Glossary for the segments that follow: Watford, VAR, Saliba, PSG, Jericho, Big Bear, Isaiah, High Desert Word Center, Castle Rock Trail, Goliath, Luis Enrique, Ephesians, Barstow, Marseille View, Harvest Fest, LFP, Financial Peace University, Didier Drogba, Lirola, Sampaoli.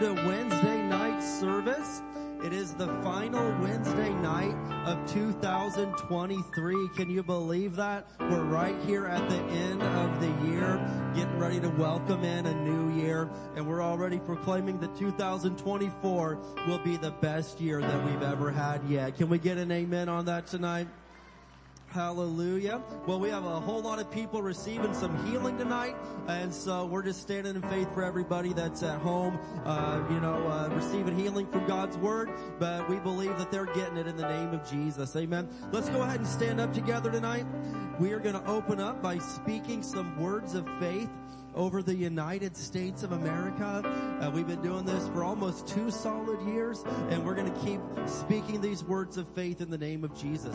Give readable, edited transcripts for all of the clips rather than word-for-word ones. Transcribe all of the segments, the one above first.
Welcome to Wednesday night service. It is the final Wednesday night of 2023. Can you believe that? We're right here at the end of the year, getting ready to welcome in a new year, and we're already proclaiming that 2024 will be the best year that we've ever had yet. Can we get an amen on that tonight? Hallelujah. Well, we have a whole lot of people receiving some healing tonight, and so we're just standing in faith for everybody that's at home, receiving healing from God's Word, but we believe that they're getting it in the name of Jesus. Amen. Let's go ahead and stand up together tonight. We are going to open up by speaking some words of faith over the United States of America. We've been doing this for almost 2 solid years, and we're going to keep speaking these words of faith in the name of Jesus.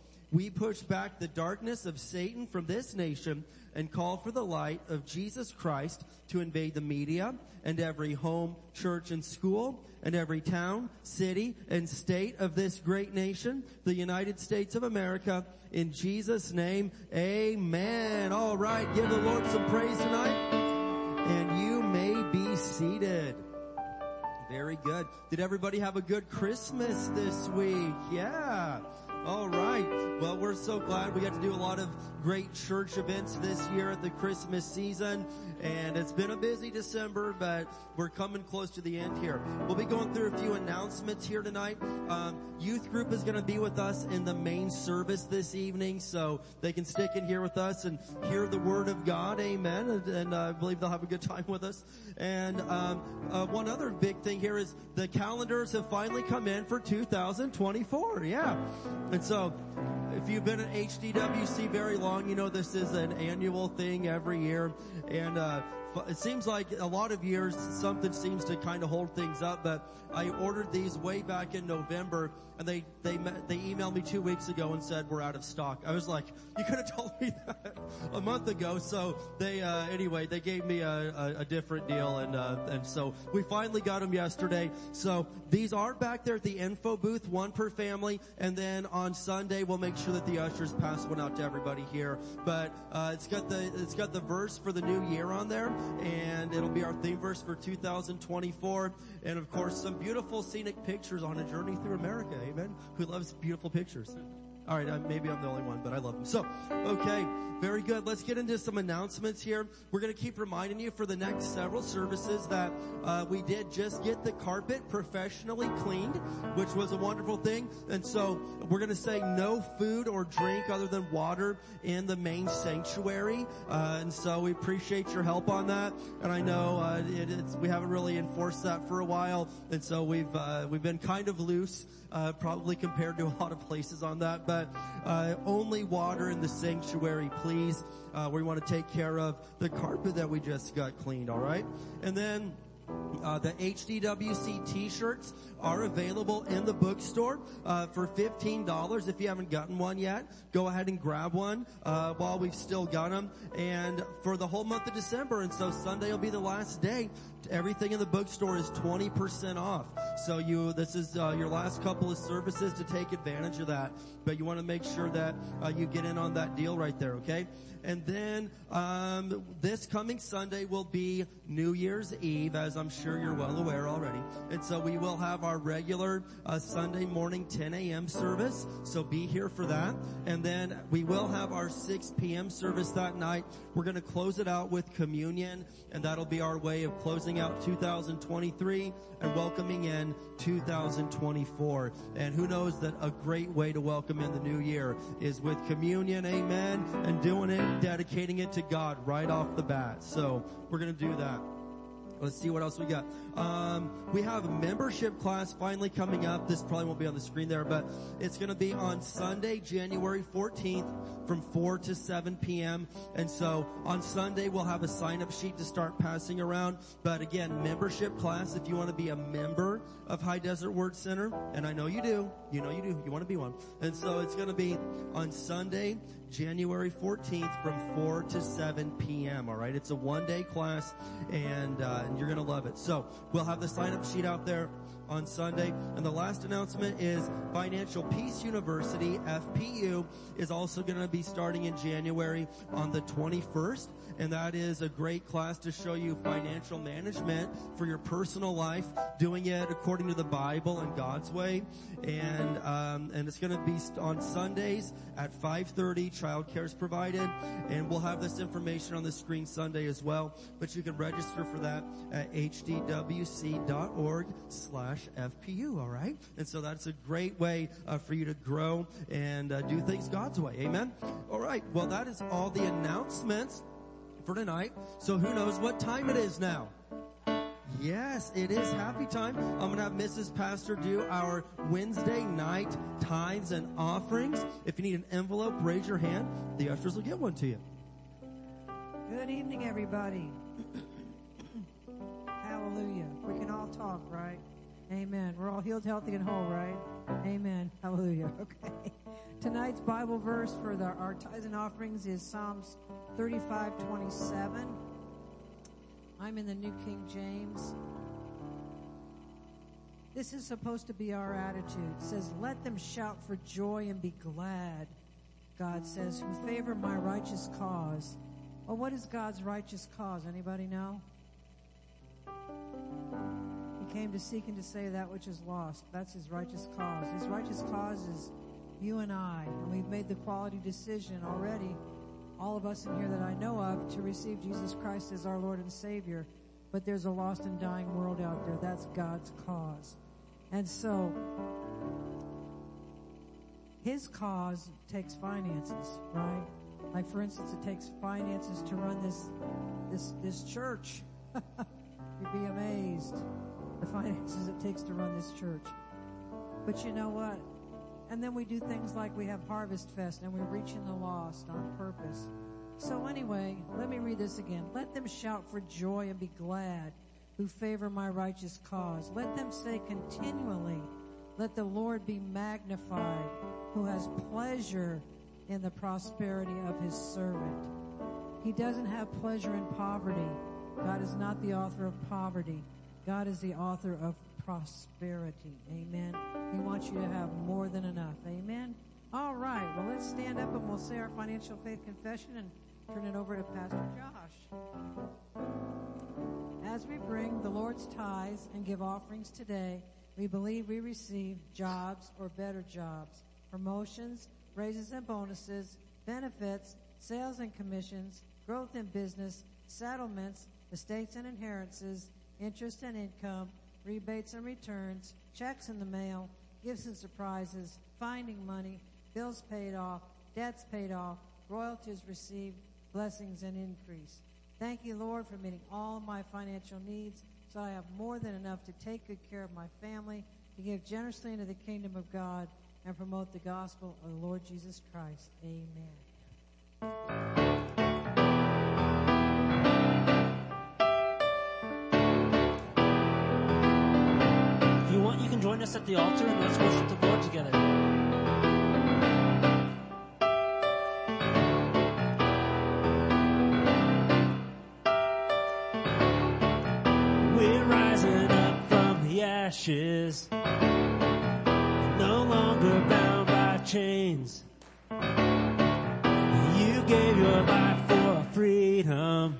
We push back the darkness of Satan from this nation and call for the light of Jesus Christ to invade the media and every home, church, and school, and every town, city, and state of this great nation, the United States of America. In Jesus' name, amen. All right, give the Lord some praise tonight, and you may be seated. Very good. Did everybody have a good Christmas this week? Yeah. All right. Well, we're so glad we got to do a lot of great church events this year at the Christmas season. And it's been a busy December, but we're coming close to the end here. We'll be going through a few announcements here tonight. Youth group is going to be with us in the main service this evening, so they can stick in here with us and hear the word of God. Amen. And I believe they'll have a good time with us. And one other big thing here is the calendars have finally come in for 2024. Yeah. And so, if you've been at HDWC very long, you know this is an annual thing every year. And it seems like a lot of years, something seems to kind of hold things up. But I ordered these way back in November, and they emailed me 2 weeks ago and said, we're out of stock. I was like, you could have told me that a month ago. So they, anyway, they gave me a different deal. And so we finally got them yesterday. So these are back there at the info booth, one per family. And then on Sunday, we'll make sure that the ushers pass one out to everybody here. But, it's got the verse for the new year on there, and it'll be our theme verse for 2024. And of course, some beautiful scenic pictures on a journey through America. Amen. Who loves beautiful pictures? All right, maybe I'm the only one, but I love them. So, okay, very good. Let's get into some announcements here. We're going to keep reminding you for the next several services that we did just get the carpet professionally cleaned, which was a wonderful thing. And so we're going to say no food or drink other than water in the main sanctuary. And so we appreciate your help on that. And I know we haven't really enforced that for a while, and so we've been kind of loose. Probably compared to a lot of places on that, but only water in the sanctuary, please. We want to take care of the carpet that we just got cleaned, all right? And then the HDWC t-shirts are available in the bookstore for $15. If you haven't gotten one yet, go ahead and grab one while we've still got them. And for the whole month of December, and so Sunday will be the last day, everything in the bookstore is 20% off. So this is your last couple of services to take advantage of that. But you want to make sure that you get in on that deal right there, okay? And then this coming Sunday will be New Year's Eve, as I'm sure you're well aware already. And so we will have our regular Sunday morning 10 a.m. service. So be here for that. And then we will have our 6 p.m. service that night. We're going to close it out with communion, and that'll be our way of closing out 2023 and welcoming in 2024. And who knows that a great way to welcome in the new year is with communion, amen, and doing it, dedicating it to God right off the bat. So we're going to do that. Let's see what else we got. We have a membership class finally coming up. This probably won't be on the screen there, but it's going to be on Sunday, January 14th from 4 to 7 p.m. And so on Sunday, we'll have a sign-up sheet to start passing around. But again, membership class, if you want to be a member of High Desert Word Center, and I know you do, you want to be one. And so it's going to be on Sunday, January 14th from 4 to 7 p.m. All right. It's a one-day class, and you're going to love it. So we'll have the sign-up sheet out there on Sunday. And the last announcement is Financial Peace University, FPU, is also going to be starting in January on the 21st. And that is a great class to show you financial management for your personal life, doing it according to the Bible and God's way. And it's going to be on Sundays at 5:30. Child care is provided, and we'll have this information on the screen Sunday as well. But you can register for that at hdwc.org/FPU. All right. And so that's a great way for you to grow and do things God's way. Amen. All right. Well, that is all the announcements for tonight. So who knows what time it is now? Yes, it is happy time. I'm going to have Mrs. Pastor do our Wednesday night tithes and offerings. If you need an envelope, raise your hand. The ushers will get one to you. Good evening, everybody. Hallelujah. We can all talk, right? Amen. We're all healed, healthy, and whole, right? Amen. Hallelujah. Okay. Tonight's Bible verse for our tithes and offerings is Psalms 35:27. I'm in the New King James. This is supposed to be our attitude. It says, let them shout for joy and be glad, God says, who favor my righteous cause. Well, what is God's righteous cause? Anybody know? He came to seek and to save that which is lost. That's his righteous cause. His righteous cause is you and I. And we've made the quality decision already, all of us in here that I know of, to receive Jesus Christ as our Lord and Savior. But there's a lost and dying world out there. That's God's cause. And so his cause takes finances, right? Like, for instance, it takes finances to run this church. You'd be amazed the finances it takes to run this church. But you know what? And then we do things like we have Harvest Fest and we're reaching the lost on purpose. So anyway, let me read this again. Let them shout for joy and be glad who favor my righteous cause. Let them say continually, let the Lord be magnified who has pleasure in the prosperity of his servant. He doesn't have pleasure in poverty. God is not the author of poverty. God is the author of prosperity. Amen. He wants you to have more than enough. Amen. All right. Well, let's stand up and we'll say our financial faith confession and turn it over to Pastor Josh. As we bring the Lord's tithes and give offerings today, we believe we receive jobs or better jobs, promotions, raises and bonuses, benefits, sales and commissions, growth in business, settlements, estates and inheritances, interest and income, rebates and returns, checks in the mail, gifts and surprises, finding money, bills paid off, debts paid off, royalties received, blessings and increase. Thank you, Lord, for meeting all my financial needs so I have more than enough to take good care of my family, to give generously into the kingdom of God, and promote the gospel of the Lord Jesus Christ. Amen. You can join us at the altar and let's worship the Lord together. We're rising up from the ashes, no longer bound by chains. You gave your life for freedom.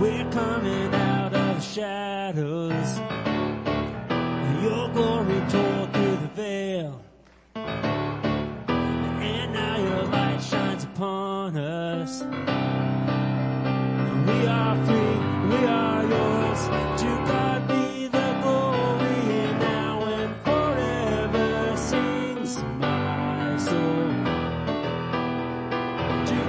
We're coming out of shadows. Your glory tore through the veil. And now your light shines upon us. We are free, we are yours. To God be the glory, and now and forever sings my soul. To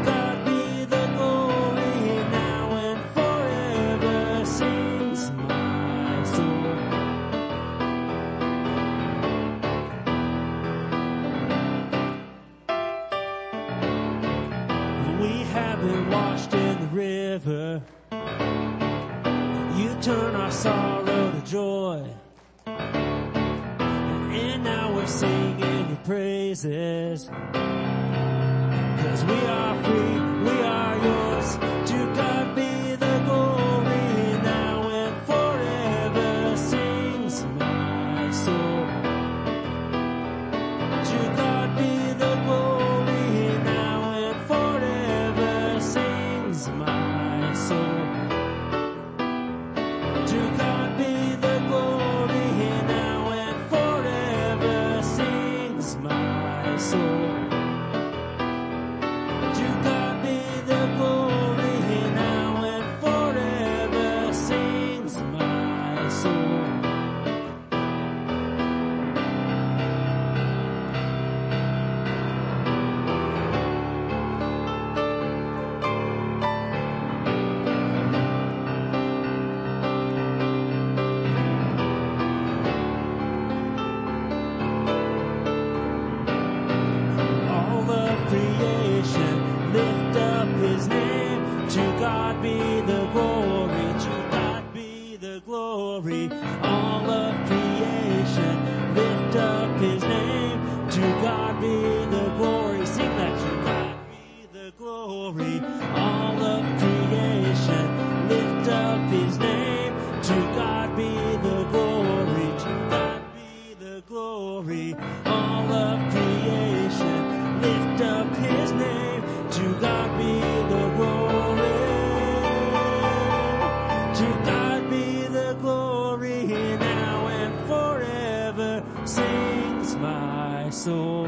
river. You turn our sorrow to joy, and now we're singing your praises. 'Cause we are free, we are yours. To God be the glory, now and forever sings my soul. To God be the glory, now and forever sings my soul. To God be the glory, now and forever sings my soul.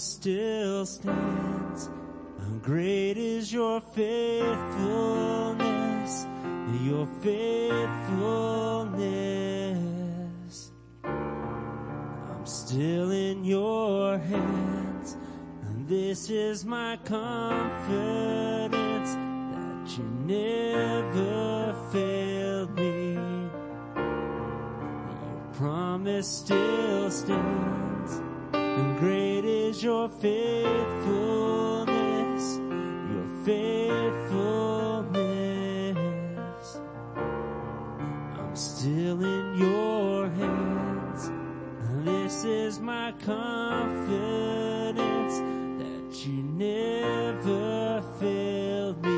Still stands. How great is your faithfulness, your faithfulness. I'm still in your hands, and this is my confidence that you never failed me. Your promise still stands. And great is your faithfulness, your faithfulness. I'm still in your hands. This is my confidence that you never failed me.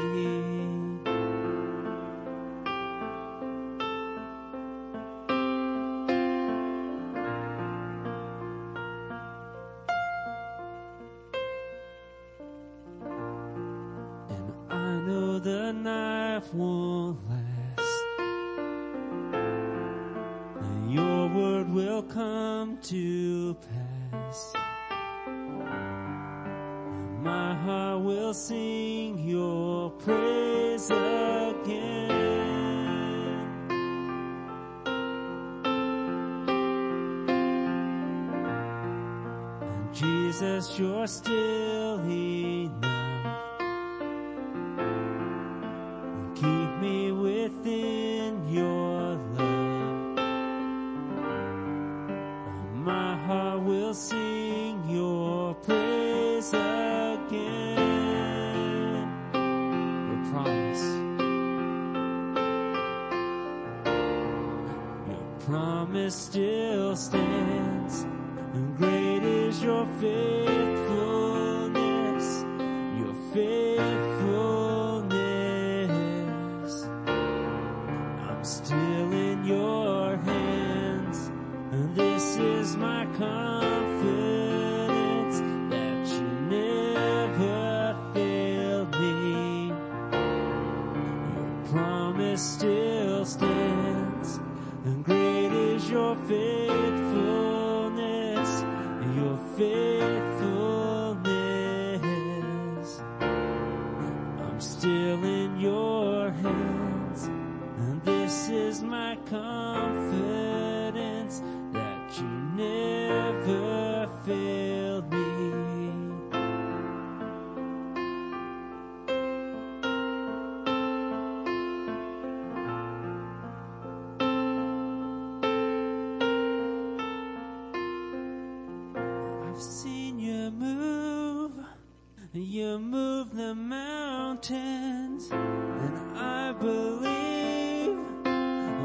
The knife won't last, and your word will come to pass. And my heart will sing your praise again. And Jesus, you're still enough. Keep me within your love. My heart will sing your praise again. Your promise. Your promise still stands, and great is your faith. confidence that you never fail me. Your promise still stands, and great is your faithfulness, your faithfulness. I'm still in your hands, and this is my confidence that you never failed me. I've seen you move the mountains, and I believe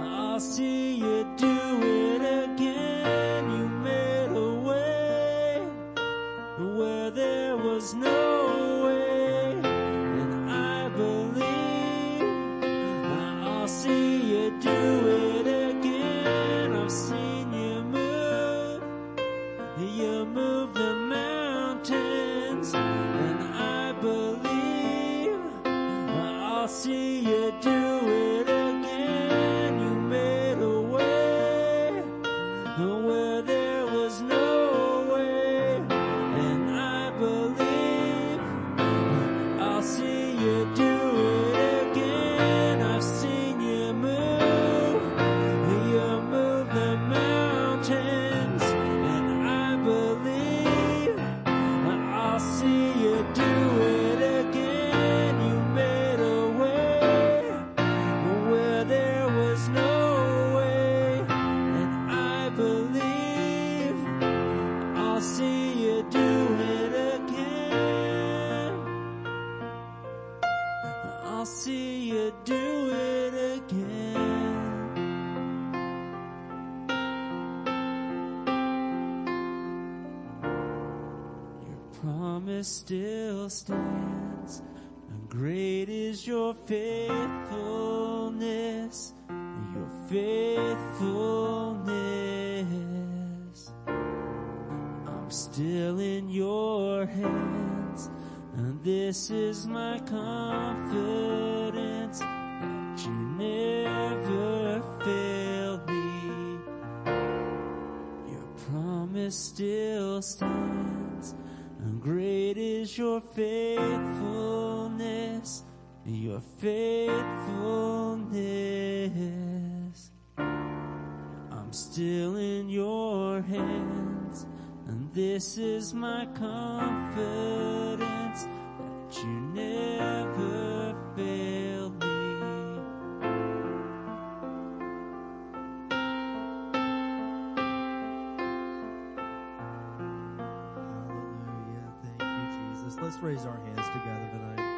I'll see you do it again. You made a way where there was no way, and I believe I'll see you do it again. I've seen you move the mountains, and I believe I'll see you do it again. Still stands, and great is your faithfulness, your faithfulness. I'm still in your hands, and this is my confidence that you never failed me. Your promise still stands, and great is your faithfulness, your faithfulness. I'm still in your hands, and this is my confidence that you never failed me. Let's raise our hands together tonight.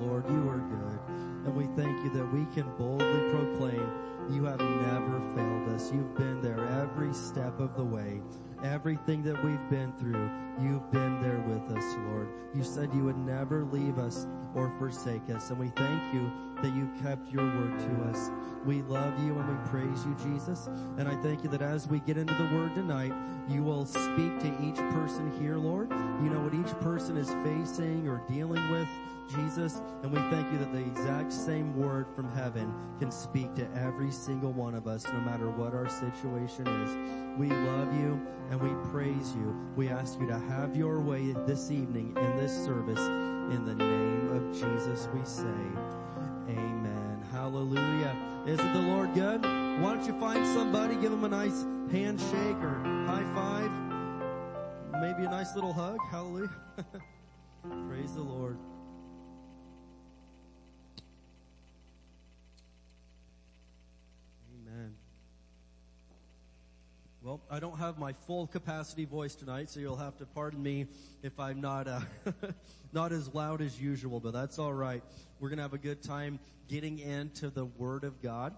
Lord, you are good, and we thank you that we can boldly proclaim you have never failed us. You've been there every step of the way. Everything that we've been through, you've been there with us, Lord. You said you would never leave us or forsake us, and we thank you that you kept your word to us. We love you and we praise you, Jesus, and I thank you that as we get into the word tonight, you will speak to each person here, Lord. You know what each person is facing or dealing with, Jesus, and we thank you that the exact same word from heaven can speak to every single one of us, no matter what our situation is. We love you and we praise you. We ask you to have your way this evening in this service. In the name of Jesus, we say amen. Hallelujah. Isn't the Lord good? Why don't you find somebody, give them a nice handshake or high five, maybe a nice little hug. Hallelujah. Praise the Lord. Well, I don't have my full capacity voice tonight, so you'll have to pardon me if I'm not not as loud as usual, but that's all right. We're going to have a good time getting into the Word of God.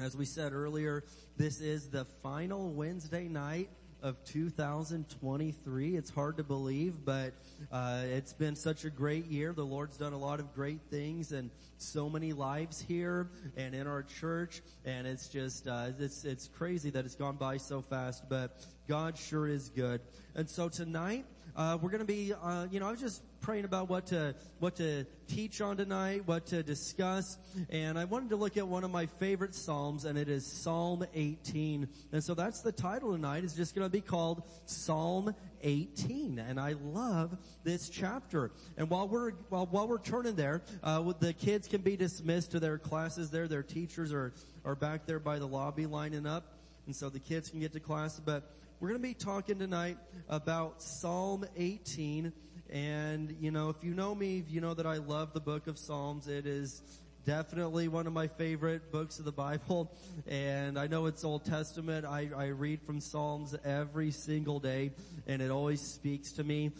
As we said earlier, this is the final Wednesday night of 2023. It's hard to believe, but it's been such a great year. The Lord's done a lot of great things and so many lives here and in our church, and it's just it's crazy that it's gone by so fast, but God sure is good. And so tonight we're going to be I was just praying about what to teach on tonight, what to discuss, and I wanted to look at one of my favorite Psalms, and it is Psalm 18. And so that's the title tonight. It's just going to be called Psalm 18, and I love this chapter. And while we're turning there, the kids can be dismissed to their classes there. Their teachers are back there by the lobby lining up, and so the kids can get to class. But we're going to be talking tonight about Psalm 18. And, if you know me, you know that I love the book of Psalms. It is definitely one of my favorite books of the Bible. And I know it's Old Testament. I read from Psalms every single day, and it always speaks to me.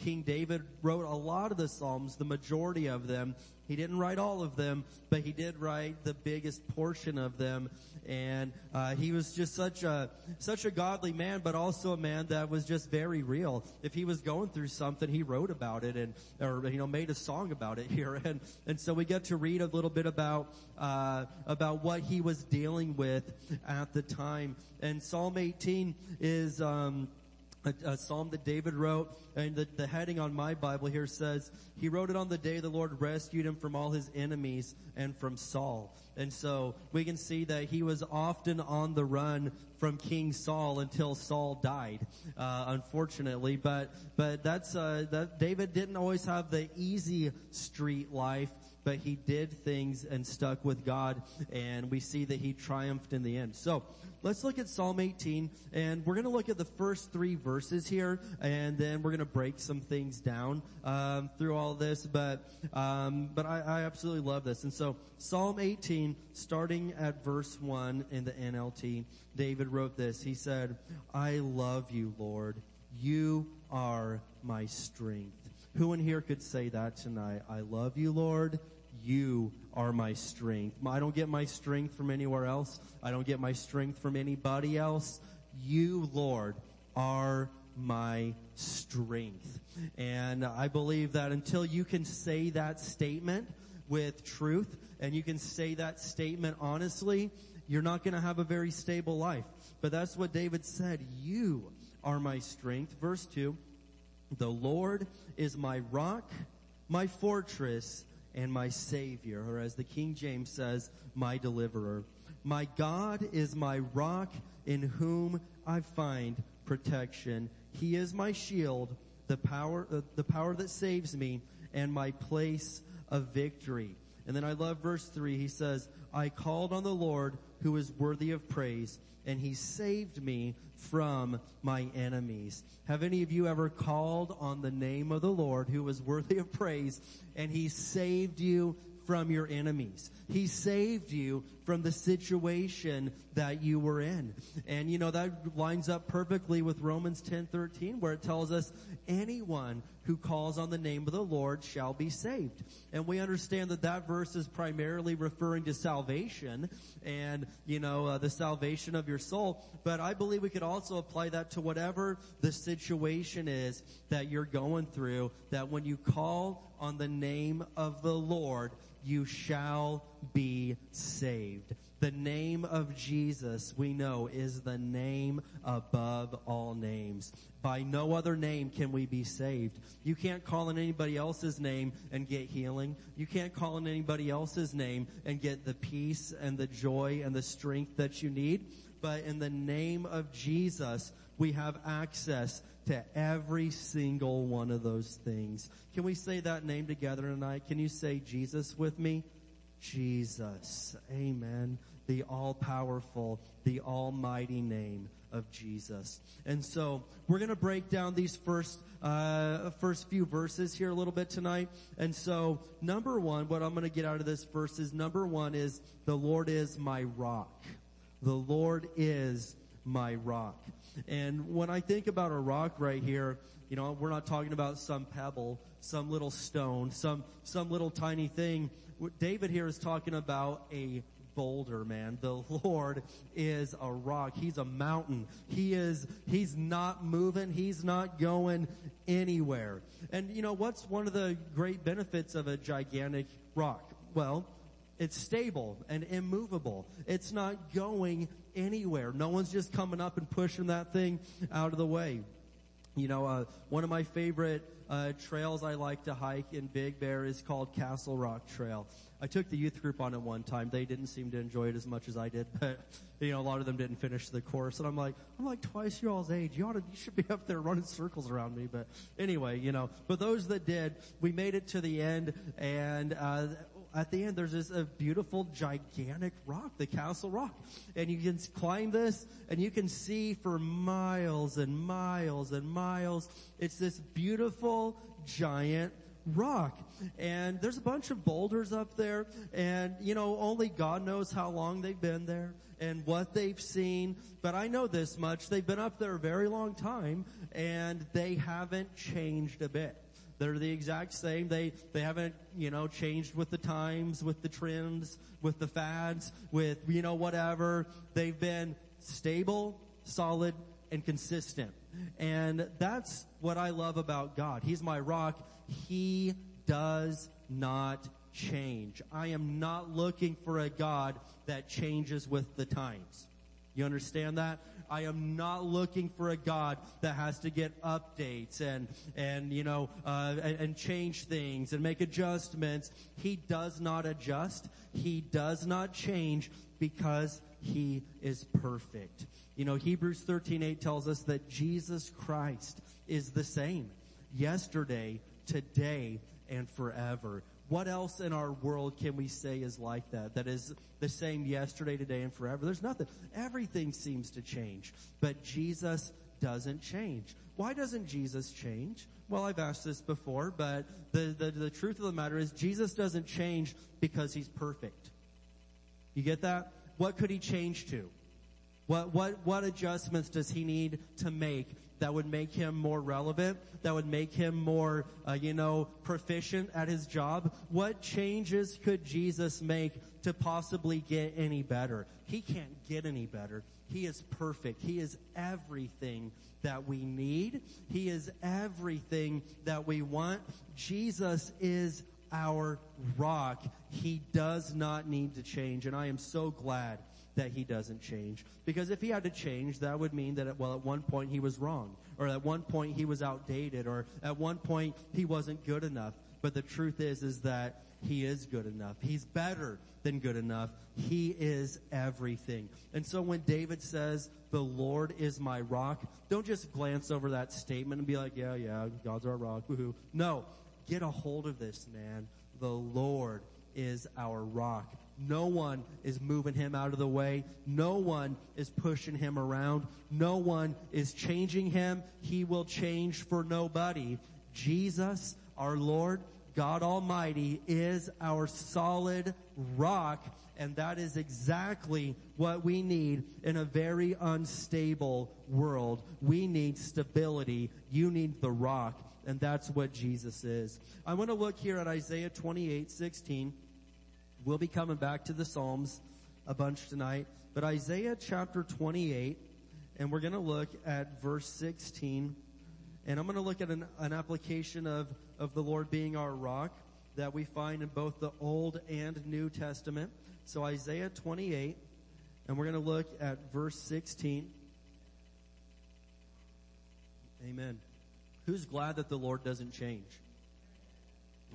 King David wrote a lot of the Psalms, the majority of them. He didn't write all of them, but he did write the biggest portion of them. And he was just such a godly man, but also a man that was just very real. If he was going through something, he wrote about it or made a song about it here. And so we get to read a little bit about what he was dealing with at the time. And Psalm 18 is a psalm that David wrote, and the heading on my Bible here says, he wrote it on the day the Lord rescued him from all his enemies and from Saul. And so we can see that he was often on the run from King Saul until Saul died, unfortunately. But that David didn't always have the easy street life, but he did things and stuck with God, and we see that he triumphed in the end. So let's look at Psalm 18, and we're going to look at the first three verses here, and then we're going to break some things down through all this. But I absolutely love this. And so Psalm 18, starting at verse 1 in the NLT, David wrote this. He said, I love you, Lord. You are my strength. Who in here could say that tonight? I love you, Lord. You are my strength. I don't get my strength from anywhere else. I don't get my strength from anybody else. You, Lord, are my strength. And I believe that until you can say that statement with truth, and you can say that statement honestly, you're not going to have a very stable life. But that's what David said. You are my strength. Verse 2, the Lord is my rock, my fortress, and my Savior, or as the King James says, my deliverer. My God is my rock, in whom I find protection. He is my shield, the power that saves me, and my place of victory. And then I love verse 3. He says, I called on the Lord, who is worthy of praise, and he saved me from my enemies. Have any of you ever called on the name of the Lord, who is worthy of praise, and he saved you from your enemies? He saved you from the situation that you were in. And that lines up perfectly with Romans 10:13, where it tells us anyone who calls on the name of the Lord shall be saved. And we understand that verse is primarily referring to salvation and, the salvation of your soul. But I believe we could also apply that to whatever the situation is that you're going through, that when you call on the name of the Lord, you shall be saved. The name of Jesus, we know, is the name above all names. By no other name can we be saved. You can't call on anybody else's name and get healing. You can't call on anybody else's name and get the peace and the joy and the strength that you need. But in the name of Jesus, we have access to every single one of those things. Can we say that name together tonight? Can you say Jesus with me? Jesus. Amen. The all-powerful, the almighty name of Jesus. And so we're going to break down these first few verses here a little bit tonight. And so number one, what I'm going to get out of this verse is number one is the Lord is my rock. The Lord is my rock. And when I think about a rock right here, we're not talking about some pebble, some little stone, some little tiny thing. David here is talking about a boulder, man. The Lord is a rock. He's a mountain. He's not moving. He's not going anywhere. And you know, what's one of the great benefits of a gigantic rock? Well, it's stable and immovable. It's not going anywhere. No one's just coming up and pushing that thing out of the way. You know, one of my favorite trails I like to hike in Big Bear is called Castle Rock Trail. I took the youth group on it one time. They didn't seem to enjoy it as much as I did, but you know, a lot of them didn't finish the course. And I'm like twice y'all's age. You should be up there running circles around me. But anyway, you know, but those that did, we made it to the end, and at the end, there's this beautiful, gigantic rock, the Castle Rock. And you can climb this, and you can see for miles and miles and miles. It's this beautiful, giant rock. And there's a bunch of boulders up there, and, you know, only God knows how long they've been there and what they've seen. But I know this much. They've been up there a very long time, and they haven't changed a bit. They're the exact same. They haven't, you know, changed with the times, with the trends, with the fads, with, you know, whatever. They've been stable, solid, and consistent. And that's what I love about God. He's my rock. He does not change. I am not looking for a God that changes with the times. You understand that? I am not looking for a God that has to get updates and change things and make adjustments. He does not adjust. He does not change because he is perfect. You know, Hebrews 13:8 tells us that Jesus Christ is the same yesterday, today, and forever. What else in our world can we say is like that? That is the same yesterday, today, and forever. There's nothing. Everything seems to change. But Jesus doesn't change. Why doesn't Jesus change? Well, I've asked this before, but the truth of the matter is Jesus doesn't change because he's perfect. You get that? What could he change to? What adjustments does he need to make that would make him more relevant, that would make him more, proficient at his job? What changes could Jesus make to possibly get any better? He can't get any better. He is perfect. He is everything that we need. He is everything that we want. Jesus is our rock. He does not need to change, and I am so glad that he doesn't change. Because if he had to change, that would mean that, at one point he was wrong, or at one point he was outdated, or at one point he wasn't good enough. But the truth is that he is good enough. He's better than good enough. He is everything. And so when David says, the Lord is my rock, don't just glance over that statement and be like, yeah, God's our rock, woohoo. No, get a hold of this, man. The Lord is our rock. No one is moving him out of the way. No one is pushing him around. No one is changing him. He will change for nobody. Jesus, our Lord, God Almighty, is our solid rock, and that is exactly what we need in a very unstable world. We need stability. You need the rock, and that's what Jesus is. I want to look here at Isaiah 28:16. We'll be coming back to the Psalms a bunch tonight. But Isaiah chapter 28, and we're going to look at verse 16. And I'm going to look at an application of the Lord being our rock that we find in both the Old and New Testament. So Isaiah 28, and we're going to look at verse 16. Amen. Who's glad that the Lord doesn't change?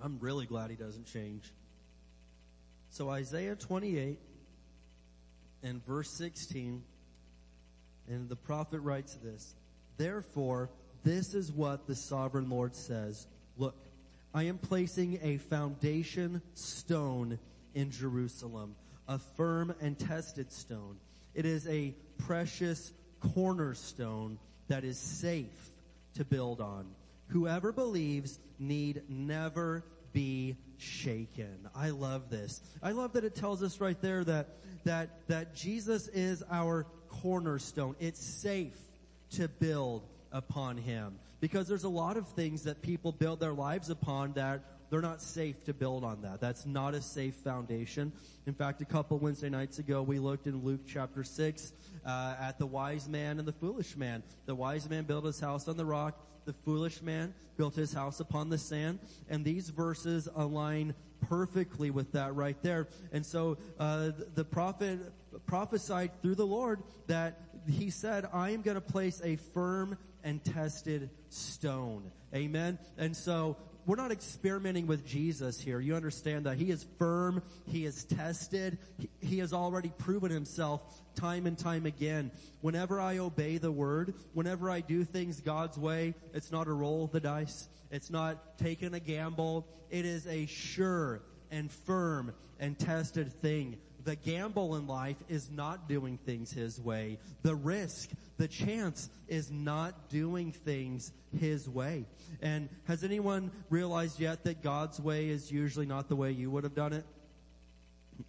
I'm really glad he doesn't change. So Isaiah 28 and verse 16, and the prophet writes this, "Therefore, this is what the sovereign Lord says, look, I am placing a foundation stone in Jerusalem, a firm and tested stone. It is a precious cornerstone that is safe to build on. Whoever believes need never be shaken." I love this. I love that it tells us right there that Jesus is our cornerstone. It's safe to build upon him, because there's a lot of things that people build their lives upon that they're not safe to build on that. That's not a safe foundation. In fact, a couple Wednesday nights ago, we looked in Luke chapter 6 at the wise man and the foolish man. The wise man built his house on the rock. The foolish man built his house upon the sand. And these verses align perfectly with that right there. And so the prophet prophesied through the Lord that he said, I am going to place a firm and tested stone. Amen. And so we're not experimenting with Jesus here. You understand that he is firm. He is tested. He has already proven himself time and time again. Whenever I obey the word, whenever I do things God's way, it's not a roll of the dice. It's not taking a gamble. It is a sure and firm and tested thing. The gamble in life is not doing things his way. The risk, the chance is not doing things his way. And has anyone realized yet that God's way is usually not the way you would have done it?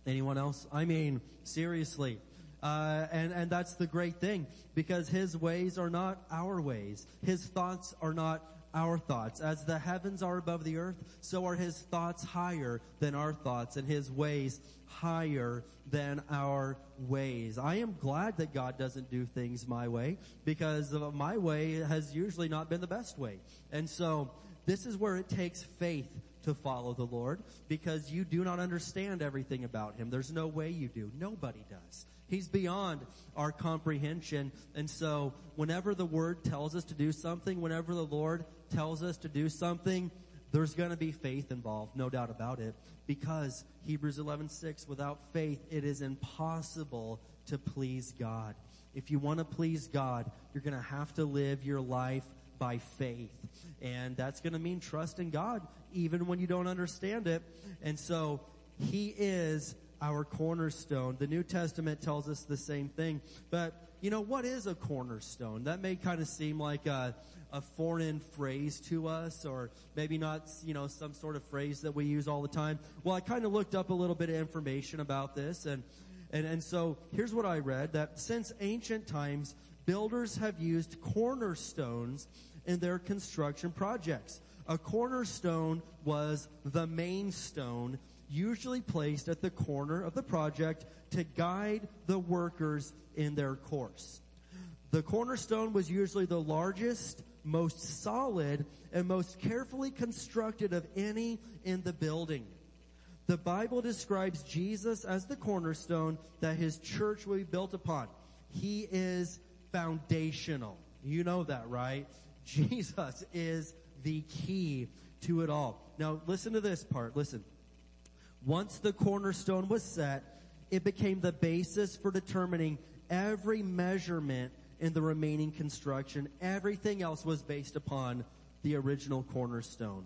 Anyone else? I mean, seriously. And that's the great thing, because his ways are not our ways. His thoughts are not our thoughts. As the heavens are above the earth, so are his thoughts higher than our thoughts, and his ways higher than our ways. I am glad that God doesn't do things my way, because my way has usually not been the best way. And so this is where it takes faith to follow the Lord, because you do not understand everything about him. There's no way you do. Nobody does. He's beyond our comprehension. And so whenever the word tells us to do something, whenever the Lord tells us to do something, there's going to be faith involved, no doubt about it, because Hebrews 11:6, without faith, it is impossible to please God. If you want to please God, you're going to have to live your life by faith. And that's going to mean trust in God, even when you don't understand it. And so he is our cornerstone. The New Testament tells us the same thing. But, you know, what is a cornerstone? That may kind of seem like a foreign phrase to us, or maybe not, you know, some sort of phrase that we use all the time. Well, I kind of looked up a little bit of information about this, and so here's what I read, that since ancient times, builders have used cornerstones in their construction projects. A cornerstone was the main stone, usually placed at the corner of the project to guide the workers in their course. The cornerstone was usually the largest, most solid, and most carefully constructed of any in the building. The Bible describes Jesus as the cornerstone that his church will be built upon. He is foundational. You know that, right? Jesus is the key to it all. Now, listen to this part. Listen. Once the cornerstone was set, it became the basis for determining every measurement in the remaining construction. Everything else was based upon the original cornerstone.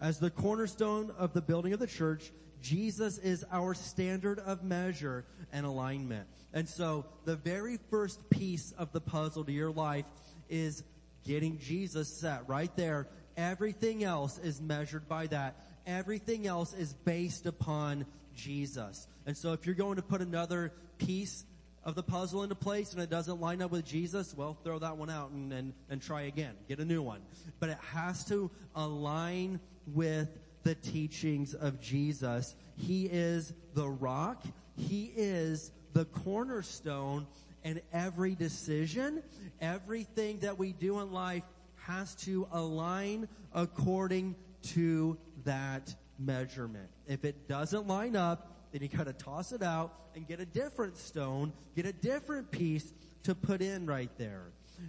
As the cornerstone of the building of the church, Jesus is our standard of measure and alignment. And so the very first piece of the puzzle to your life is getting Jesus set right there. Everything else is measured by that. Everything else is based upon Jesus. And so if you're going to put another piece of the puzzle into place and it doesn't line up with Jesus, well, throw that one out and try again. Get a new one. But it has to align with the teachings of Jesus. He is the rock. He is the cornerstone. And every decision, everything that we do in life has to align according to that measurement. If it doesn't line up, then you gotta toss it out and get a different stone, get a different piece to put in right there.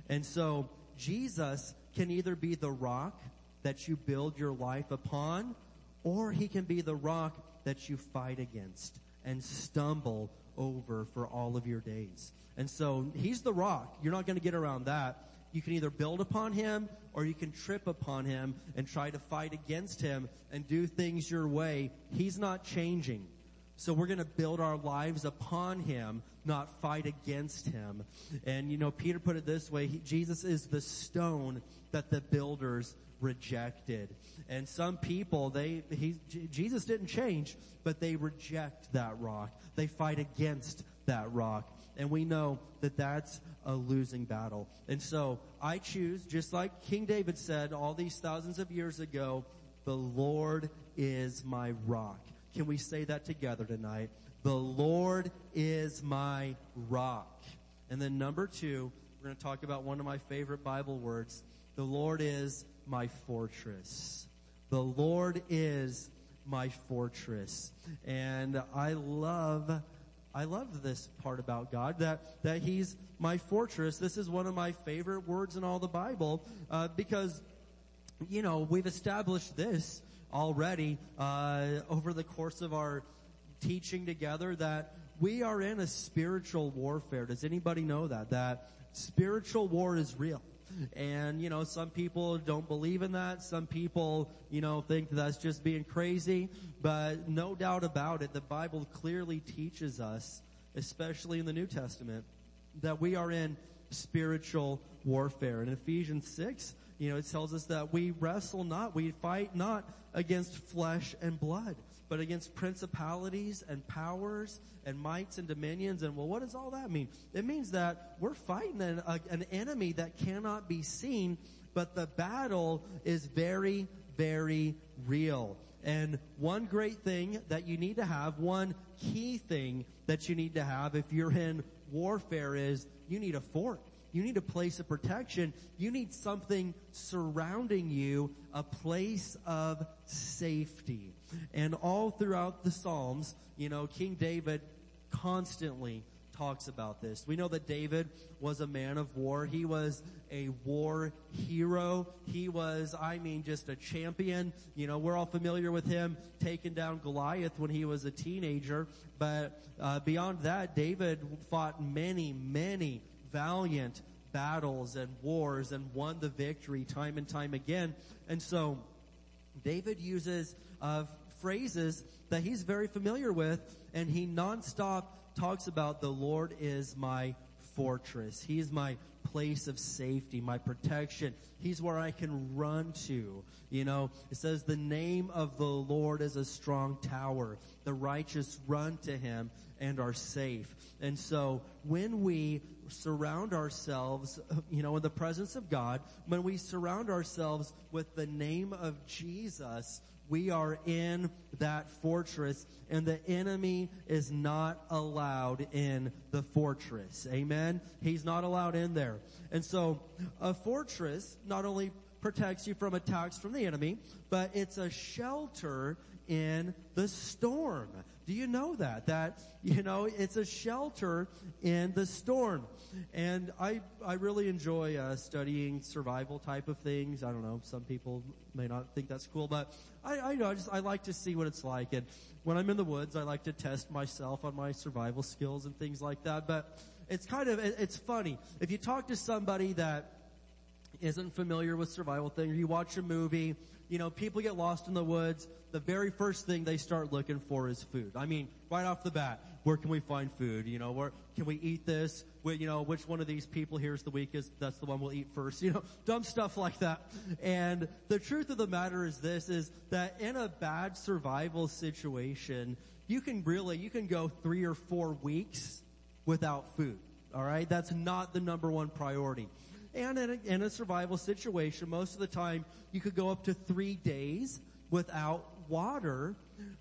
And so Jesus can either be the rock that you build your life upon, or he can be the rock that you fight against and stumble over for all of your days. And so he's the rock. You're not gonna get around that. You can either build upon him or you can trip upon him and try to fight against him and do things your way. He's not changing. So we're going to build our lives upon him, not fight against him. And, you know, Peter put it this way. Jesus is the stone that the builders rejected. And some people, Jesus didn't change, but they reject that rock. They fight against that rock. And we know that that's a losing battle. And so I choose, just like King David said all these thousands of years ago, The Lord is my rock. Can we say that together tonight? The Lord is my rock. And then number two, we're going to talk about one of my favorite Bible words. The Lord is my fortress. The Lord is my fortress. And I love this part about God, that He's my fortress. This is one of my favorite words in all the Bible, because, you know, we've established this already over the course of our teaching together, that we are in a spiritual warfare. Does anybody know that? That spiritual war is real. And, you know, some people don't believe in that. Some people, you know, think that's just being crazy. But no doubt about it, the Bible clearly teaches us, especially in the New Testament, that we are in spiritual warfare. In Ephesians 6, you know, it tells us that we wrestle not, we fight not against flesh and blood, but against principalities and powers and mights and dominions. And, well, what does all that mean? It means that we're fighting an enemy that cannot be seen, but the battle is very, very real. And one great thing that you need to have, one key thing that you need to have if you're in warfare, is you need a fort. You need a place of protection. You need something surrounding you, a place of safety. And all throughout the Psalms, you know, King David constantly talks about this. We know that David was a man of war. He was a war hero. He was, I mean, just a champion. You know, we're all familiar with him taking down Goliath when he was a teenager. But beyond that, David fought many, many valiant battles and wars and won the victory time and time again. And so David uses phrases that he's very familiar with, and he nonstop talks about the Lord is my fortress. He is my place of safety, my protection. He's where I can run to. You know, it says the name of the Lord is a strong tower. The righteous run to him and are safe. And so when we surround ourselves, you know, in the presence of God, when we surround ourselves with the name of Jesus, we are in that fortress, and the enemy is not allowed in the fortress. Amen? He's not allowed in there. And so a fortress not only protects you from attacks from the enemy, but it's a shelter in the storm. Do you know that? That, you know, it's a shelter in the storm. And I really enjoy studying survival type of things. I don't know. Some people may not think that's cool, but I like to see what it's like. And when I'm in the woods, I like to test myself on my survival skills and things like that. But it's kind of, it's funny. If you talk to somebody that isn't familiar with survival things, or you watch a movie, you know, people get lost in the woods. The very first thing they start looking for is food. I mean, right off the bat, where can we find food? You know, where can we eat this? Where, you know, which one of these people here is the weakest? That's the one we'll eat first. You know, dumb stuff like that. And the truth of the matter is this, is that in a bad survival situation, you can go 3 or 4 weeks without food. All right. That's not the number one priority. And in a survival situation, most of the time, you could go up to 3 days without water.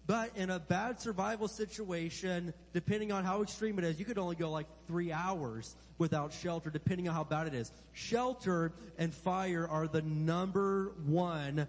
But in a bad survival situation, depending on how extreme it is, you could only go like 3 hours without shelter, depending on how bad it is. Shelter and fire are the number one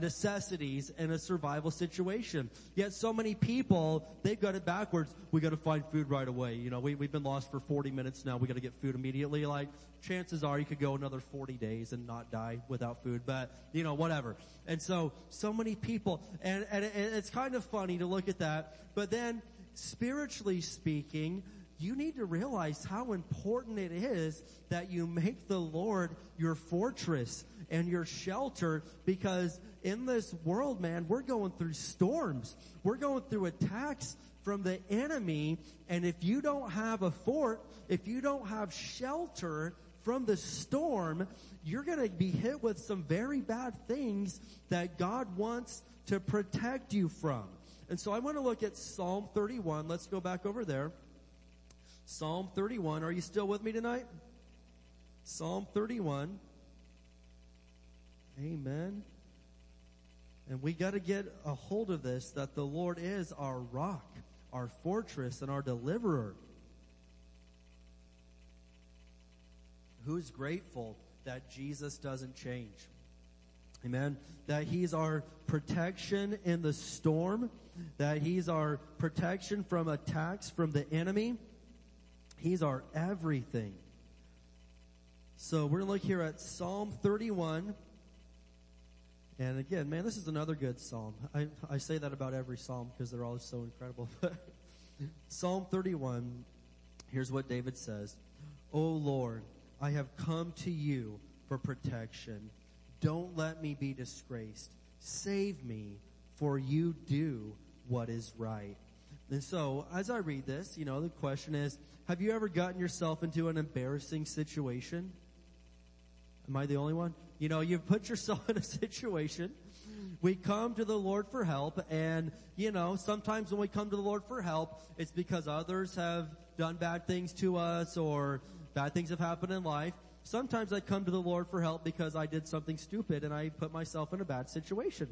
necessities in a survival situation. Yet so many people, they've got it backwards. We got to find food right away. You know, we've been lost for 40 minutes now. We got to get food immediately. Like, chances are you could go another 40 days and not die without food, but, you know, whatever. And so many people, and it's kind of funny to look at that. But then, spiritually speaking, you need to realize how important it is that you make the Lord your fortress and your shelter, because in this world, man, we're going through storms. We're going through attacks from the enemy. And if you don't have a fort, if you don't have shelter from the storm, you're going to be hit with some very bad things that God wants to protect you from. And so I want to look at Psalm 31. Let's go back over there. Psalm 31. Are you still with me tonight? Psalm 31. Amen. And we got to get a hold of this, that the Lord is our rock, our fortress, and our deliverer. Who's grateful that Jesus doesn't change? Amen. That he's our protection in the storm, that he's our protection from attacks from the enemy. He's our everything. So we're going to look here at Psalm 31. And again, man, this is another good psalm. I say that about every psalm because they're all so incredible. Psalm 31, here's what David says. O Lord, I have come to you for protection. Don't let me be disgraced. Save me, for you do what is right. And so, as I read this, you know, the question is, have you ever gotten yourself into an embarrassing situation? Am I the only one? You know, you've put yourself in a situation. We come to the Lord for help, and, you know, sometimes when we come to the Lord for help, it's because others have done bad things to us or bad things have happened in life. Sometimes I come to the Lord for help because I did something stupid and I put myself in a bad situation.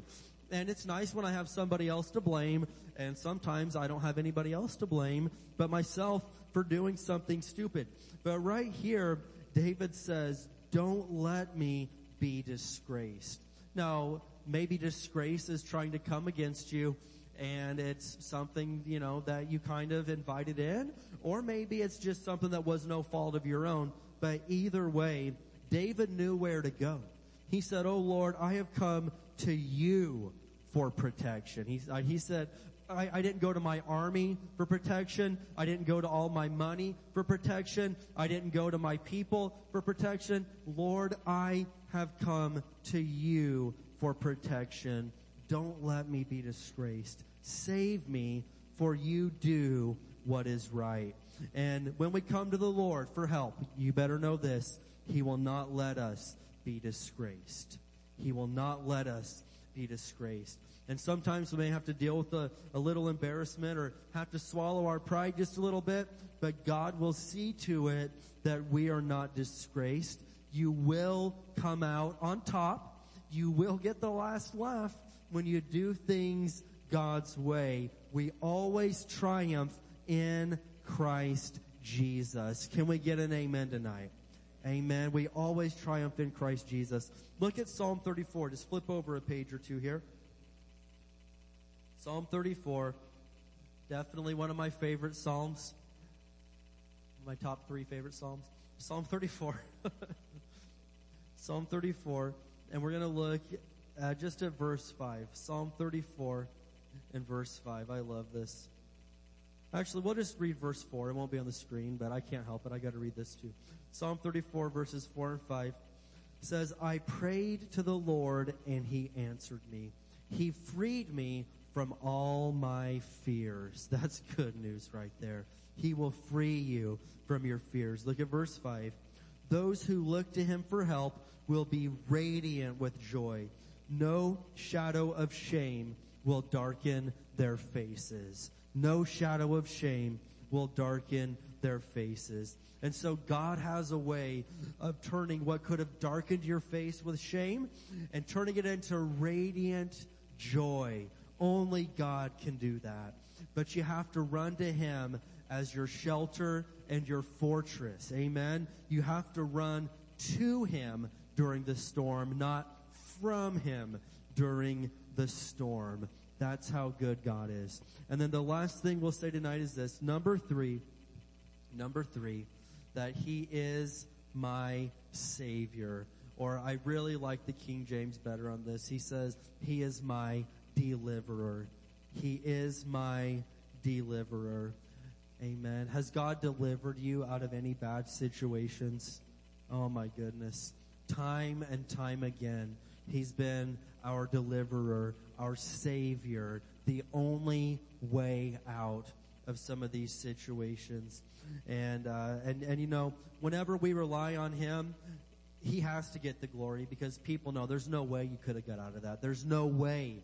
And it's nice when I have somebody else to blame, and sometimes I don't have anybody else to blame but myself for doing something stupid. But right here, David says, don't let me be disgraced. Now, maybe disgrace is trying to come against you, and it's something, you know, that you kind of invited in, or maybe it's just something that was no fault of your own. But either way, David knew where to go. He said, oh, Lord, I have come to you for protection. He said, I didn't go to my army for protection. I didn't go to all my money for protection. I didn't go to my people for protection. Lord, I have come to you for protection. Don't let me be disgraced. Save me, for you do what is right. And when we come to the Lord for help, you better know this, he will not let us be disgraced. He will not let us be disgraced. And sometimes we may have to deal with a little embarrassment or have to swallow our pride just a little bit, but God will see to it that we are not disgraced. You will come out on top. You will get the last laugh when you do things God's way. We always triumph in Christ Jesus. Can we get an amen tonight? Amen. We always triumph in Christ Jesus. Look at Psalm 34. Just flip over a page or two here. Psalm 34, definitely one of my favorite psalms, my top three favorite psalms. Psalm 34. Psalm 34, and we're going to look just at verse 5. Psalm 34 and verse 5. I love this. Actually, we'll just read verse 4. It won't be on the screen, but I can't help it. I got to read this too. Psalm 34, verses 4 and 5 says, I prayed to the Lord, and he answered me. He freed me from all my fears. That's good news right there. He will free you from your fears. Look at verse 5. Those who look to him for help will be radiant with joy. No shadow of shame will darken their faces. No shadow of shame will darken their faces. And so God has a way of turning what could have darkened your face with shame and turning it into radiant joy. Only God can do that. But you have to run to him as your shelter and your fortress. Amen. You have to run to him during the storm, not from him during the storm. That's how good God is. And then the last thing we'll say tonight is this. Number three, that he is my Savior. Or I really like the King James better on this. He says, he is my deliverer. He is my deliverer. Amen. Has God delivered you out of any bad situations? Oh my goodness. Time and time again, he's been our deliverer, our Savior, the only way out of some of these situations. And you know, whenever we rely on him, he has to get the glory because people know there's no way you could have got out of that. There's no way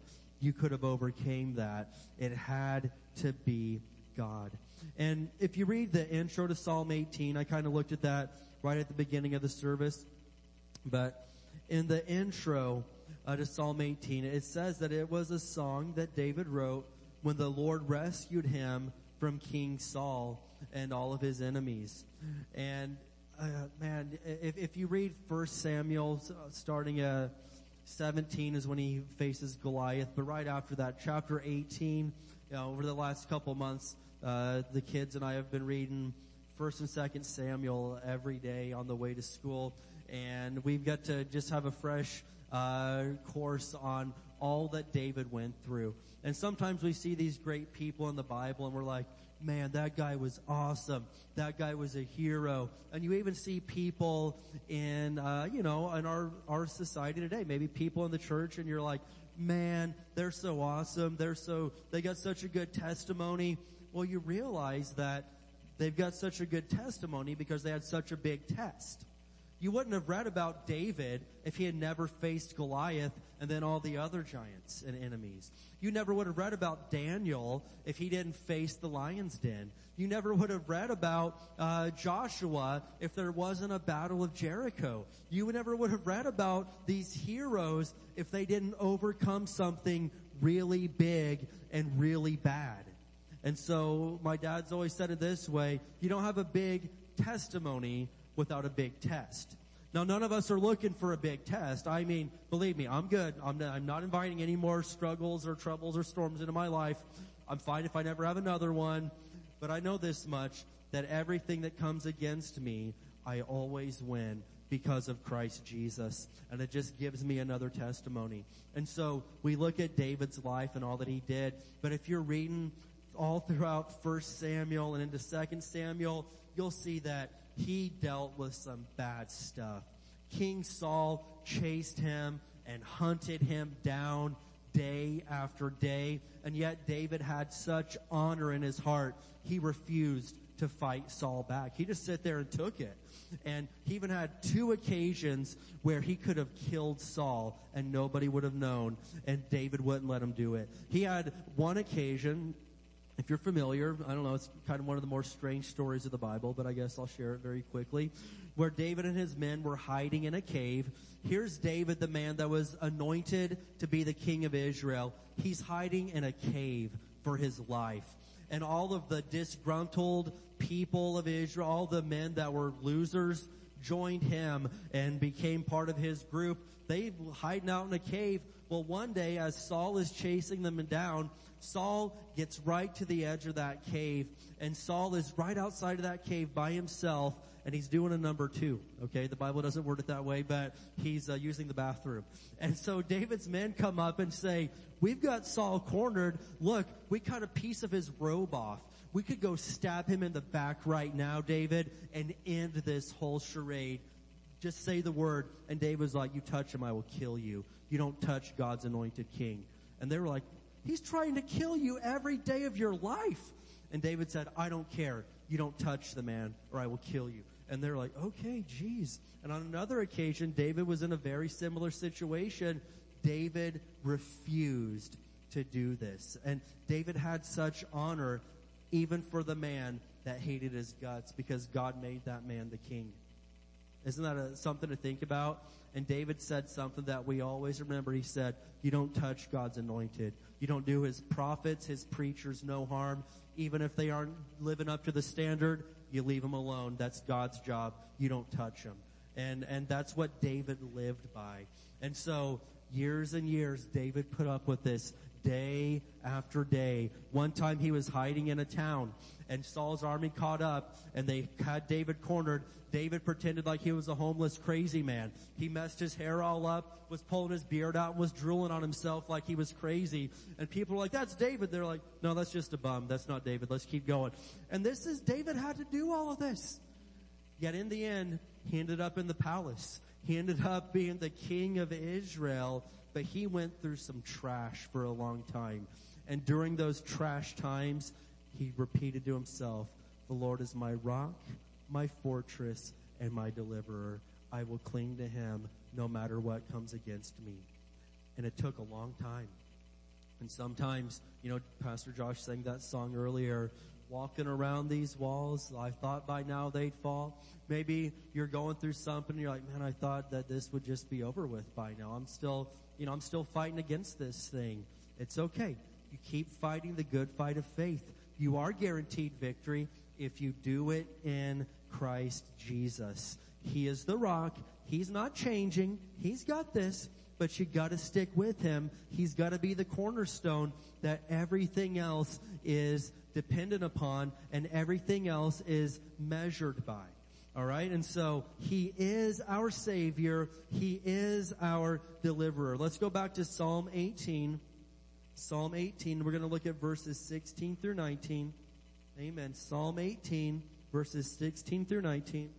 you could have overcame that. It had to be God. And if you read the intro to Psalm 18, I kind of looked at that right at the beginning of the service. But in the intro, to Psalm 18, it says that it was a song that David wrote when the Lord rescued him from King Saul and all of his enemies. And man, if you read 1 Samuel, starting at 17 is when he faces Goliath, but right after that, chapter 18, you know, over the last couple months, the kids and I have been reading 1st and 2nd Samuel every day on the way to school, and we've got to just have a fresh course on all that David went through. And sometimes we see these great people in the Bible, and we're like, man, that guy was awesome. That guy was a hero. And you even see people in, you know, in our society today, maybe people in the church, and you're like, man, they're so awesome. They got such a good testimony. Well, you realize that they've got such a good testimony because they had such a big test. You wouldn't have read about David if he had never faced Goliath and then all the other giants and enemies. You never would have read about Daniel if he didn't face the lion's den. You never would have read about Joshua if there wasn't a battle of Jericho. You never would have read about these heroes if they didn't overcome something really big and really bad. And so my dad's always said it this way: you don't have a big testimony without a big test. Now, none of us are looking for a big test. I mean, believe me, I'm good. I'm not inviting any more struggles or troubles or storms into my life. I'm fine if I never have another one. But I know this much, that everything that comes against me, I always win because of Christ Jesus. And it just gives me another testimony. And so we look at David's life and all that he did. But if you're reading all throughout 1 Samuel and into 2 Samuel, you'll see that he dealt with some bad stuff. King Saul chased him and hunted him down day after day. And yet David had such honor in his heart, he refused to fight Saul back. He just sat there and took it. And he even had two occasions where he could have killed Saul and nobody would have known, and David wouldn't let him do it. He had one occasion. If you're familiar, I don't know, it's kind of one of the more strange stories of the Bible, but I guess I'll share it very quickly, where David and his men were hiding in a cave. Here's David, the man that was anointed to be the king of Israel. He's hiding in a cave for his life. And all of the disgruntled people of Israel, all the men that were losers, joined him and became part of his group. They were hiding out in a cave. Well, one day, as Saul is chasing them down, Saul gets right to the edge of that cave, and Saul is right outside of that cave by himself, and he's doing a number two. Okay, the Bible doesn't word it that way, but he's using the bathroom. And so David's men come up and say, "We've got Saul cornered. Look, we cut a piece of his robe off. We could go stab him in the back right now, David, and end this whole charade. Just say the word." And David's like, "You touch him, I will kill you. You don't touch God's anointed king." And they were like, "He's trying to kill you every day of your life." And David said, "I don't care. You don't touch the man or I will kill you." And they're like, "Okay, geez." And on another occasion, David was in a very similar situation. David refused to do this. And David had such honor even for the man that hated his guts, because God made that man the king. Isn't that something to think about? And David said something that we always remember. He said, "You don't touch God's anointed. You don't do his prophets, his preachers, no harm. Even if they aren't living up to the standard, you leave them alone. That's God's job. You don't touch them." And that's what David lived by. And so years and years, David put up with this day after day. One time he was hiding in a town, and Saul's army caught up, and they had David cornered. David pretended like he was a homeless crazy man. He messed his hair all up, was pulling his beard out, and was drooling on himself like he was crazy. And people were like, "That's David." They're like, "No, that's just a bum. That's not David. Let's keep going." And this is, David had to do all of this. Yet in the end, he ended up in the palace. He ended up being the king of Israel, but he went through some trash for a long time. And during those trash times, he repeated to himself, "The Lord is my rock, my fortress, and my deliverer. I will cling to him no matter what comes against me." And it took a long time. And sometimes, you know, Pastor Josh sang that song earlier, walking around these walls. I thought by now they'd fall. Maybe you're going through something and you're like, man, I thought that this would just be over with by now. I'm still fighting against this thing. It's okay. You keep fighting the good fight of faith. You are guaranteed victory if you do it in Christ Jesus. He is the rock. He's not changing. He's got this, but you got to stick with him. He's got to be the cornerstone that everything else is dependent upon and everything else is measured by. All right? And so he is our Savior. He is our deliverer. Let's go back to Psalm 18. Psalm 18. We're going to look at verses 16 through 19. Amen. Psalm 18, verses 16 through 19.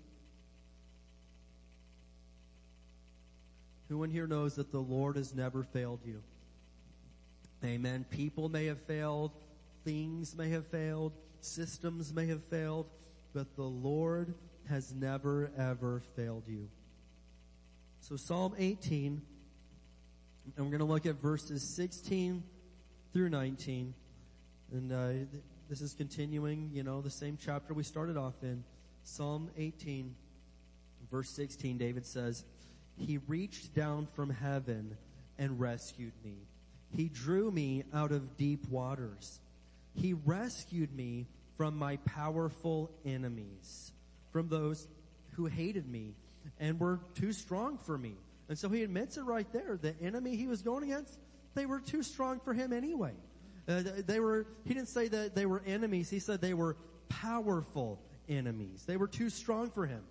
Who in here knows that the Lord has never failed you? Amen. People may have failed. Things may have failed. Systems may have failed. But the Lord has never, ever failed you. So Psalm 18, and we're going to look at verses 16 through 19. And this is continuing, the same chapter we started off in. Psalm 18, verse 16, David says, He reached down from heaven and rescued me. He drew me out of deep waters. He rescued me from my powerful enemies, from those who hated me and were too strong for me. And so he admits it right there. The enemy he was going against, they were too strong for him anyway. He didn't say that they were enemies. He said they were powerful enemies. They were too strong for him.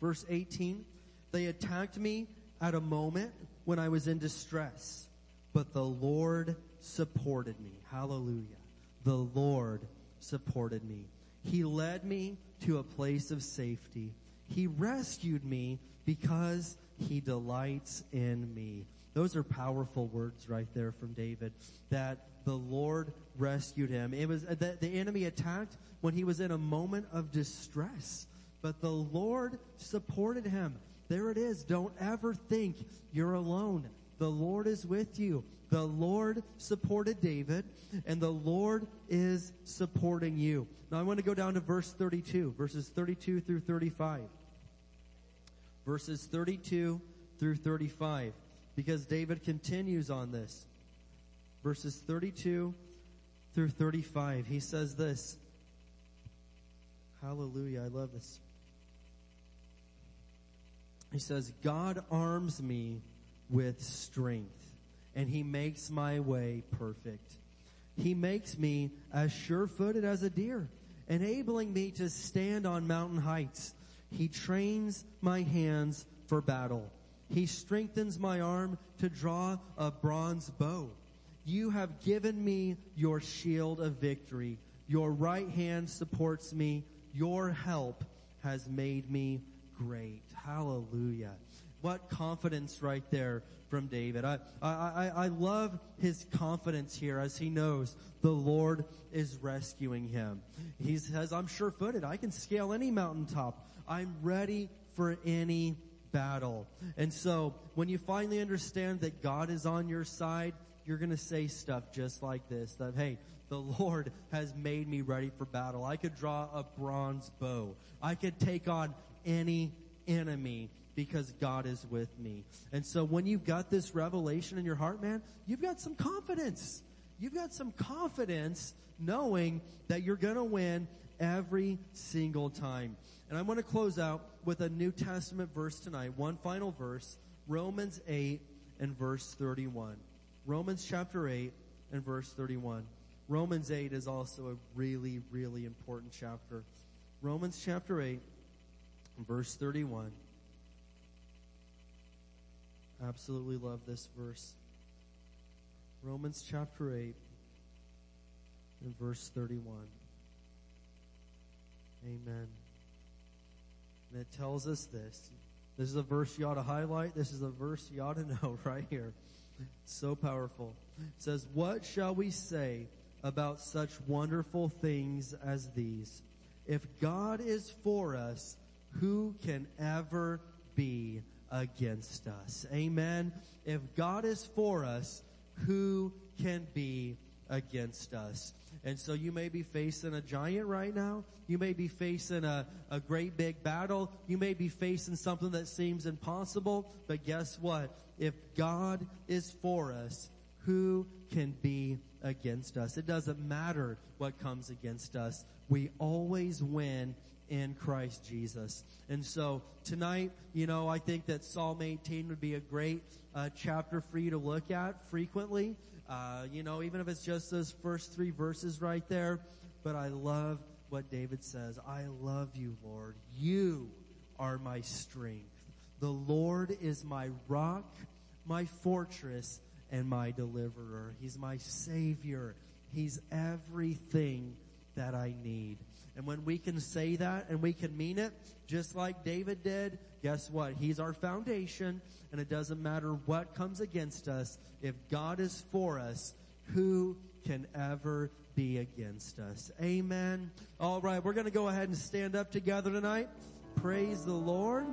Verse 18, they attacked me at a moment when I was in distress, but the Lord supported me. Hallelujah. The Lord supported me. He led me to a place of safety. He rescued me because he delights in me. Those are powerful words right there from David, that the Lord rescued him. It was that the enemy attacked when he was in a moment of distress, but the Lord supported him. There it is. Don't ever think you're alone. The Lord is with you. The Lord supported David, and the Lord is supporting you. Now I want to go down to verse 32, verses 32 through 35. Verses 32 through 35, because David continues on this. Verses 32 through 35, he says this. Hallelujah, I love this. He says, God arms me with strength, and he makes my way perfect. He makes me as sure-footed as a deer, enabling me to stand on mountain heights. He trains my hands for battle. He strengthens my arm to draw a bronze bow. You have given me your shield of victory. Your right hand supports me. Your help has made me great. Hallelujah. What confidence right there from David. I love his confidence here as he knows the Lord is rescuing him. He says, I'm sure-footed. I can scale any mountaintop. I'm ready for any battle. And so when you finally understand that God is on your side, you're going to say stuff just like this, that, hey, the Lord has made me ready for battle. I could draw a bronze bow. I could take on any enemy because God is with me. And so when you've got this revelation in your heart, man, you've got some confidence. You've got some confidence knowing that you're going to win every single time. And I want to close out with a New Testament verse tonight, one final verse, Romans 8 and verse 31. Romans chapter 8 and verse 31. Romans 8 is also a really, really important chapter. Romans chapter 8 verse 31. Absolutely love this verse. Romans chapter 8 and verse 31. Amen. And it tells us this. This is a verse you ought to highlight. This is a verse you ought to know right here. It's so powerful. It says, what shall we say about such wonderful things as these? If God is for us, who can ever be against us? Amen. If God is for us, who can be against us? And so you may be facing a giant right now. You may be facing a great big battle. You may be facing something that seems impossible. But guess what? If God is for us, who can be against us? It doesn't matter what comes against us. We always win in Christ Jesus. And so tonight, you know, I think that Psalm 18 would be a great chapter for you to look at frequently. You know, even if it's just those first three verses right there. But I love what David says. I love you, Lord. You are my strength. The Lord is my rock, my fortress, and my deliverer. He's my savior. He's everything that I need. And when we can say that and we can mean it, just like David did, guess what? He's our foundation, and it doesn't matter what comes against us. If God is for us, who can ever be against us? Amen. All right, we're going to go ahead and stand up together tonight. Praise the Lord.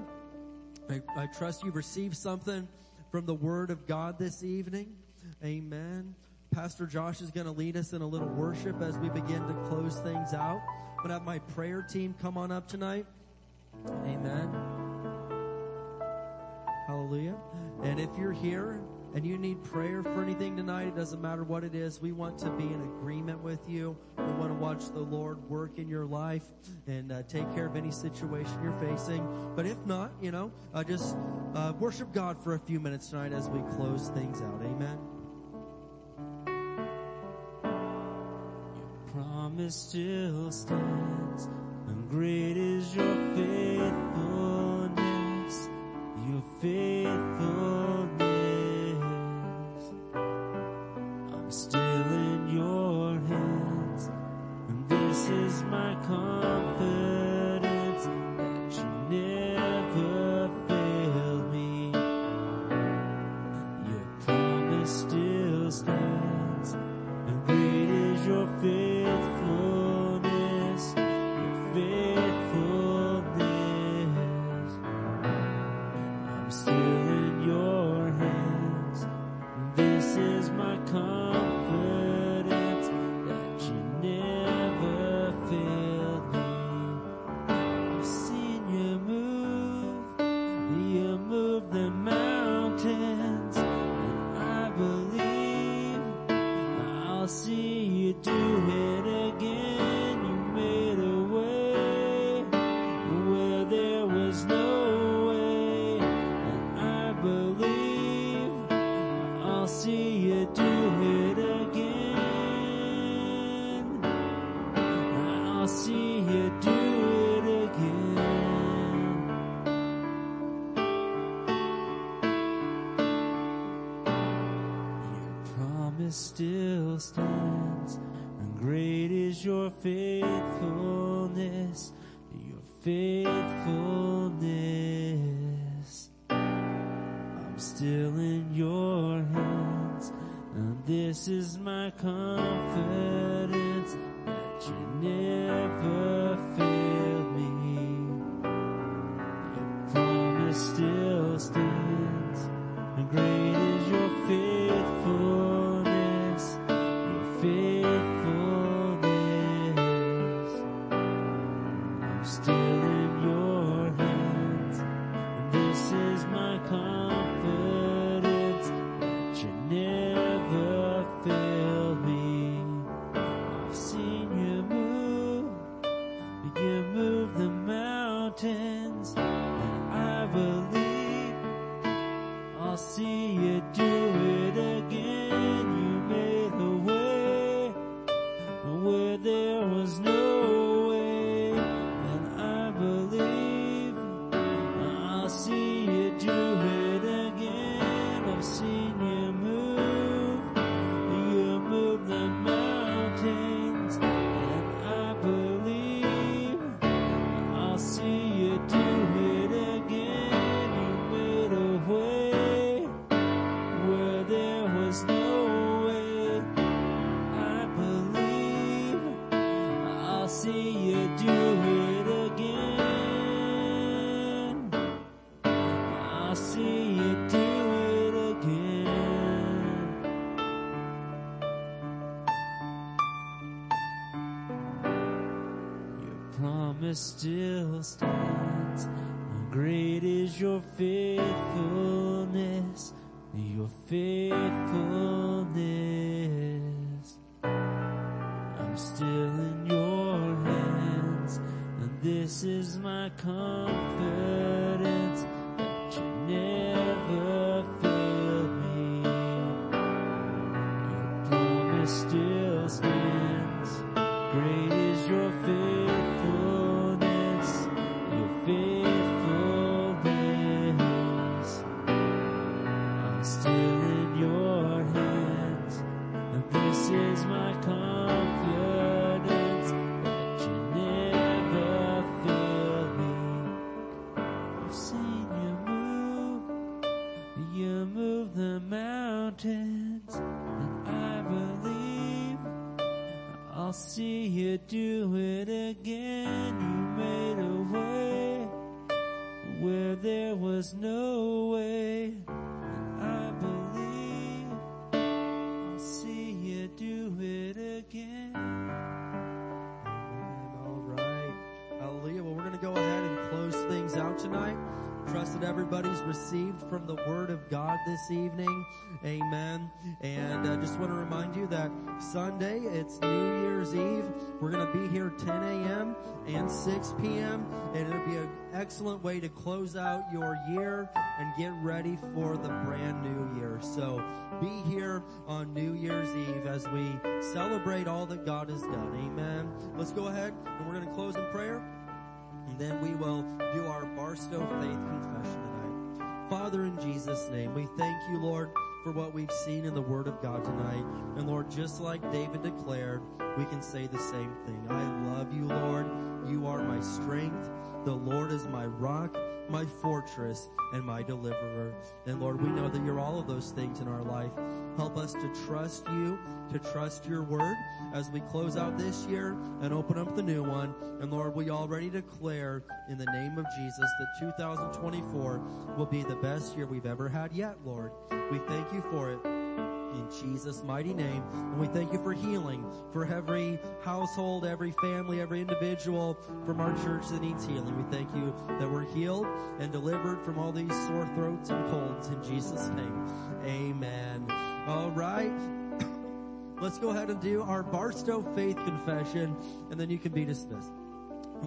I trust you received something from the Word of God this evening. Amen. Pastor Josh is going to lead us in a little worship as we begin to close things out. I'm going to have my prayer team come on up tonight. Amen. Hallelujah. And if you're here and you need prayer for anything tonight, it doesn't matter what it is. We want to be in agreement with you. We want to watch the Lord work in your life and take care of any situation you're facing. But if not, you know, just worship God for a few minutes tonight as we close things out. Amen. Promise still stands, and great is your faithfulness, your faithfulness. I'm still in your hands, and this is my confidence, that you never fail me. Your promise still stands, and great is your faithfulness. Still stands, and great is your faithfulness, your faithfulness. I'm still in your hands, and this is my confidence, that you never fail me. Your promise still stands, and great is your faithfulness. Faithfulness, I'm still in your hands, and this is my confidence, that you never fail me. I've seen you move the mountains, and I believe I'll see you do it again. Where there was no way, and I believe I'll see you do it again. I've seen you move the mountains, and I believe I'll see you do it again. You made a way where there was no way. I believe I'll see you do it again. I'll see you do it again. promise still stands. How great is your faithfulness, your faithfulness. I'm still in your hands, and this is my confidence, that you never fail me. Your promise still stands. Great is your faithfulness, your faithfulness. I'm still in your hands, and this is my confidence, that you never fail me. I've seen you move the mountains, and I believe I'll see you do it again. You made a way where there was no way. I believe I'll see you do it again. All right. Hallelujah. Well, we're going to go ahead and close things out tonight. Trust that everybody's received from the Word of God this evening. Amen. And I just want to remind you that Sunday, it's New Year's Eve. We're going to be here 10 a.m. and 6 p.m. And it'll be an excellent way to close out your year and get ready for the brand new year. So be here on New Year's Eve as we celebrate all that God has done. Amen. Let's go ahead and we're going to close in prayer. And then we will do our Barstow Faith Confession tonight. Father, in Jesus' name, we thank you, Lord, for what we've seen in the Word of God tonight. And Lord, just like David declared, we can say the same thing. I love you, Lord. You are my strength. The Lord is my rock, my fortress, and my deliverer. And Lord, we know that you're all of those things in our life. Help us to trust you, to trust your word as we close out this year and open up the new one. And Lord, we already declare in the name of Jesus that 2024 will be the best year we've ever had yet, Lord. We thank you for it. In Jesus' mighty name. And we thank you for healing for every household, every family, every individual from our church that needs healing. We thank you that we're healed and delivered from all these sore throats and colds. In Jesus' name, amen. All right. Let's go ahead and do our Barstow Faith Confession, and then you can be dismissed.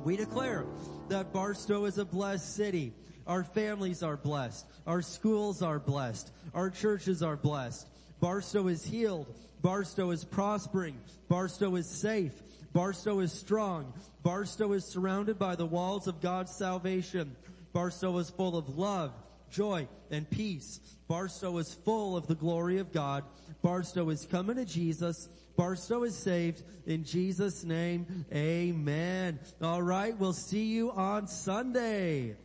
We declare that Barstow is a blessed city. Our families are blessed. Our schools are blessed. Our churches are blessed. Barstow is healed. Barstow is prospering. Barstow is safe. Barstow is strong. Barstow is surrounded by the walls of God's salvation. Barstow is full of love, joy, and peace. Barstow is full of the glory of God. Barstow is coming to Jesus. Barstow is saved. In Jesus' name, amen. All right, we'll see you on Sunday.